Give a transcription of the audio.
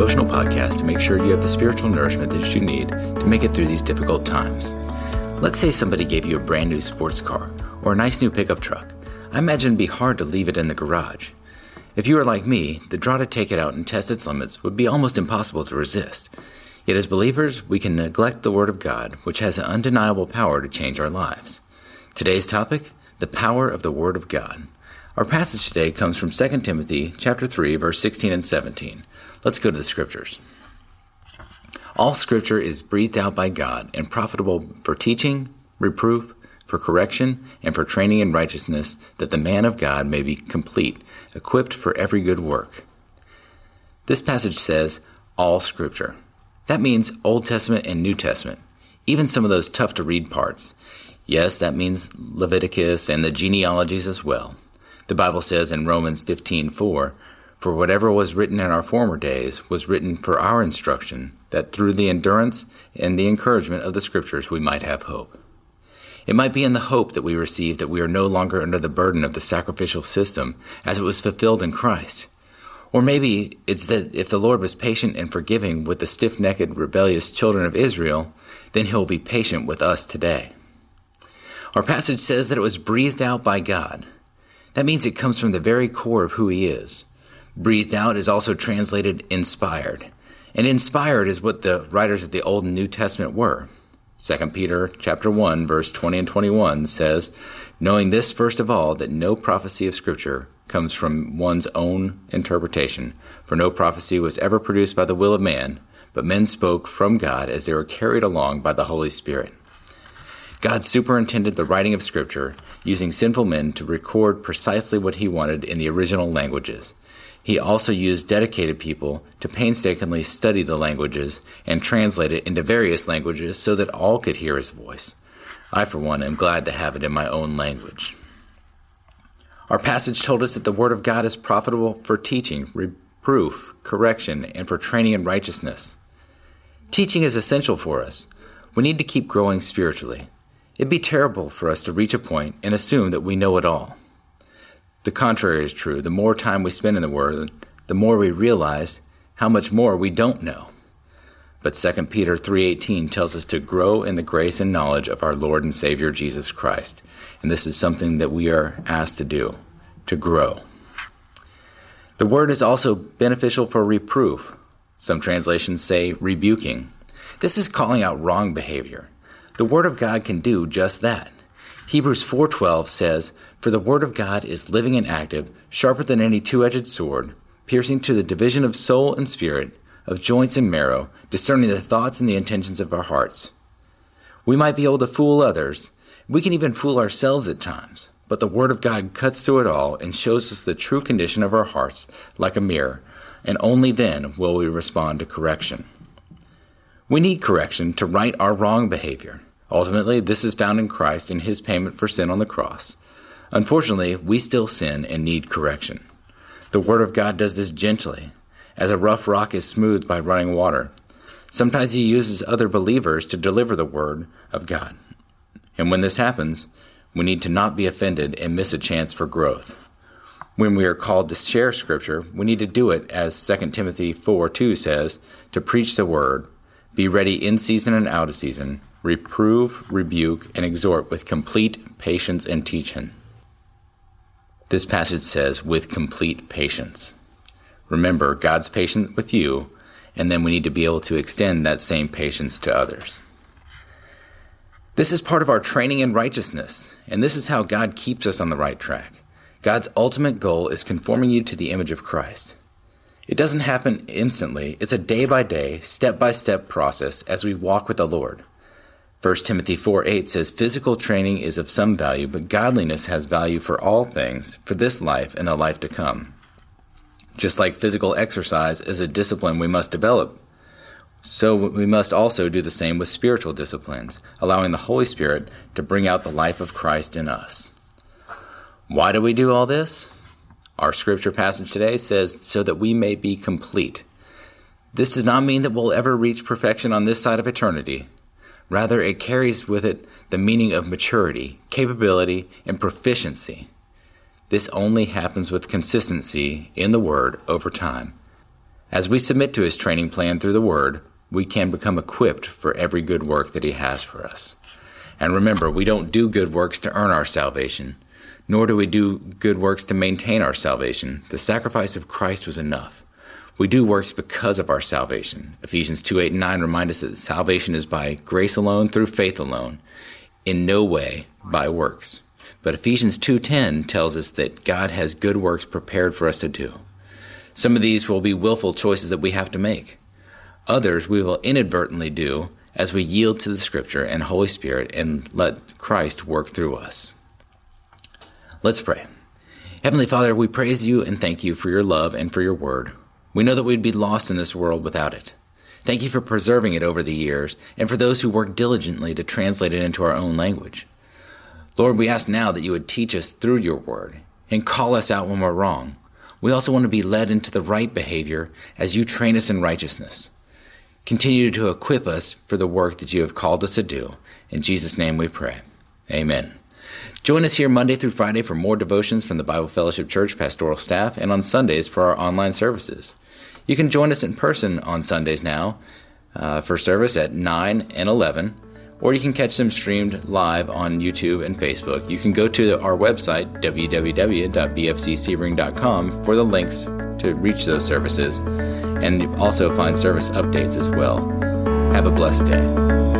devotional podcast to make sure you have the spiritual nourishment that you need to make it through these difficult times. Let's say somebody gave you a brand new sports car or a nice new pickup truck. I imagine it'd be hard to leave it in the garage. If you were like me, the draw to take it out and test its limits would be almost impossible to resist. Yet as believers, we can neglect the Word of God, which has an undeniable power to change our lives. Today's topic, the power of the Word of God. Our passage today comes from 2 Timothy chapter 3, verse 16 and 17. Let's go to the Scriptures. All Scripture is breathed out by God and profitable for teaching, reproof, for correction, and for training in righteousness, that the man of God may be complete, equipped for every good work. This passage says, all Scripture. That means Old Testament and New Testament, even some of those tough-to-read parts. Yes, that means Leviticus and the genealogies as well. The Bible says in Romans 15:4, "For whatever was written in our former days was written for our instruction, that through the endurance and the encouragement of the Scriptures we might have hope." It might be in the hope that we receive that we are no longer under the burden of the sacrificial system as it was fulfilled in Christ. Or maybe it's that if the Lord was patient and forgiving with the stiff-necked, rebellious children of Israel, then He'll be patient with us today. Our passage says that it was breathed out by God. That means it comes from the very core of who He is. Breathed out is also translated inspired. And inspired is what the writers of the Old and New Testament were. 2 Peter chapter 1, verse 20 and 21 says, "Knowing this first of all, that no prophecy of Scripture comes from one's own interpretation, for no prophecy was ever produced by the will of man, but men spoke from God as they were carried along by the Holy Spirit." God superintended the writing of Scripture, using sinful men to record precisely what He wanted in the original languages. He also used dedicated people to painstakingly study the languages and translate it into various languages so that all could hear His voice. I, for one, am glad to have it in my own language. Our passage told us that the Word of God is profitable for teaching, reproof, correction, and for training in righteousness. Teaching is essential for us. We need to keep growing spiritually. It'd be terrible for us to reach a point and assume that we know it all. The contrary is true. The more time we spend in the Word, the more we realize how much more we don't know. But 2 Peter 3:18 tells us to grow in the grace and knowledge of our Lord and Savior Jesus Christ. And this is something that we are asked to do, to grow. The Word is also beneficial for reproof. Some translations say rebuking. This is calling out wrong behavior. The Word of God can do just that. Hebrews 4:12 says, "For the Word of God is living and active, sharper than any two-edged sword, piercing to the division of soul and spirit, of joints and marrow, discerning the thoughts and the intentions of our hearts." We might be able to fool others. We can even fool ourselves at times. But the Word of God cuts through it all and shows us the true condition of our hearts like a mirror, and only then will we respond to correction. We need correction to right our wrong behavior. Ultimately, this is found in Christ and His payment for sin on the cross. Unfortunately, we still sin and need correction. The Word of God does this gently, as a rough rock is smoothed by running water. Sometimes He uses other believers to deliver the Word of God. And when this happens, we need to not be offended and miss a chance for growth. When we are called to share Scripture, we need to do it, as 2 Timothy 4:2 says, to preach the Word, be ready in season and out of season, reprove, rebuke, and exhort with complete patience and teaching. This passage says, with complete patience. Remember, God's patient with you, and then we need to be able to extend that same patience to others. This is part of our training in righteousness, and this is how God keeps us on the right track. God's ultimate goal is conforming you to the image of Christ. It doesn't happen instantly. It's a day-by-day, step-by-step process as we walk with the Lord. 1 Timothy 4:8 says, "Physical training is of some value, but godliness has value for all things, for this life and the life to come." Just like physical exercise is a discipline we must develop, so we must also do the same with spiritual disciplines, allowing the Holy Spirit to bring out the life of Christ in us. Why do we do all this? Our Scripture passage today says, so that we may be complete. This does not mean that we'll ever reach perfection on this side of eternity. Rather, it carries with it the meaning of maturity, capability, and proficiency. This only happens with consistency in the Word over time. As we submit to his training plan through the Word, we can become equipped for every good work that he has for us. And remember, we don't do good works to earn our salvation, nor do we do good works to maintain our salvation. The sacrifice of Christ was enough. We do works because of our salvation. Ephesians 2:8 and 9 remind us that salvation is by grace alone, through faith alone, in no way by works. But Ephesians 2:10 tells us that God has good works prepared for us to do. Some of these will be willful choices that we have to make. Others we will inadvertently do as we yield to the Scripture and Holy Spirit and let Christ work through us. Let's pray. Heavenly Father, we praise you and thank you for your love and for your word. We know that we'd be lost in this world without it. Thank you for preserving it over the years and for those who work diligently to translate it into our own language. Lord, we ask now that you would teach us through your word and call us out when we're wrong. We also want to be led into the right behavior as you train us in righteousness. Continue to equip us for the work that you have called us to do. In Jesus' name we pray. Amen. Join us here Monday through Friday for more devotions from the Bible Fellowship Church pastoral staff and on Sundays for our online services. You can join us in person on Sundays now for service at 9 and 11, or you can catch them streamed live on YouTube and Facebook. You can go to our website, www.bfcsebring.com, for the links to reach those services, and also find service updates as well. Have a blessed day.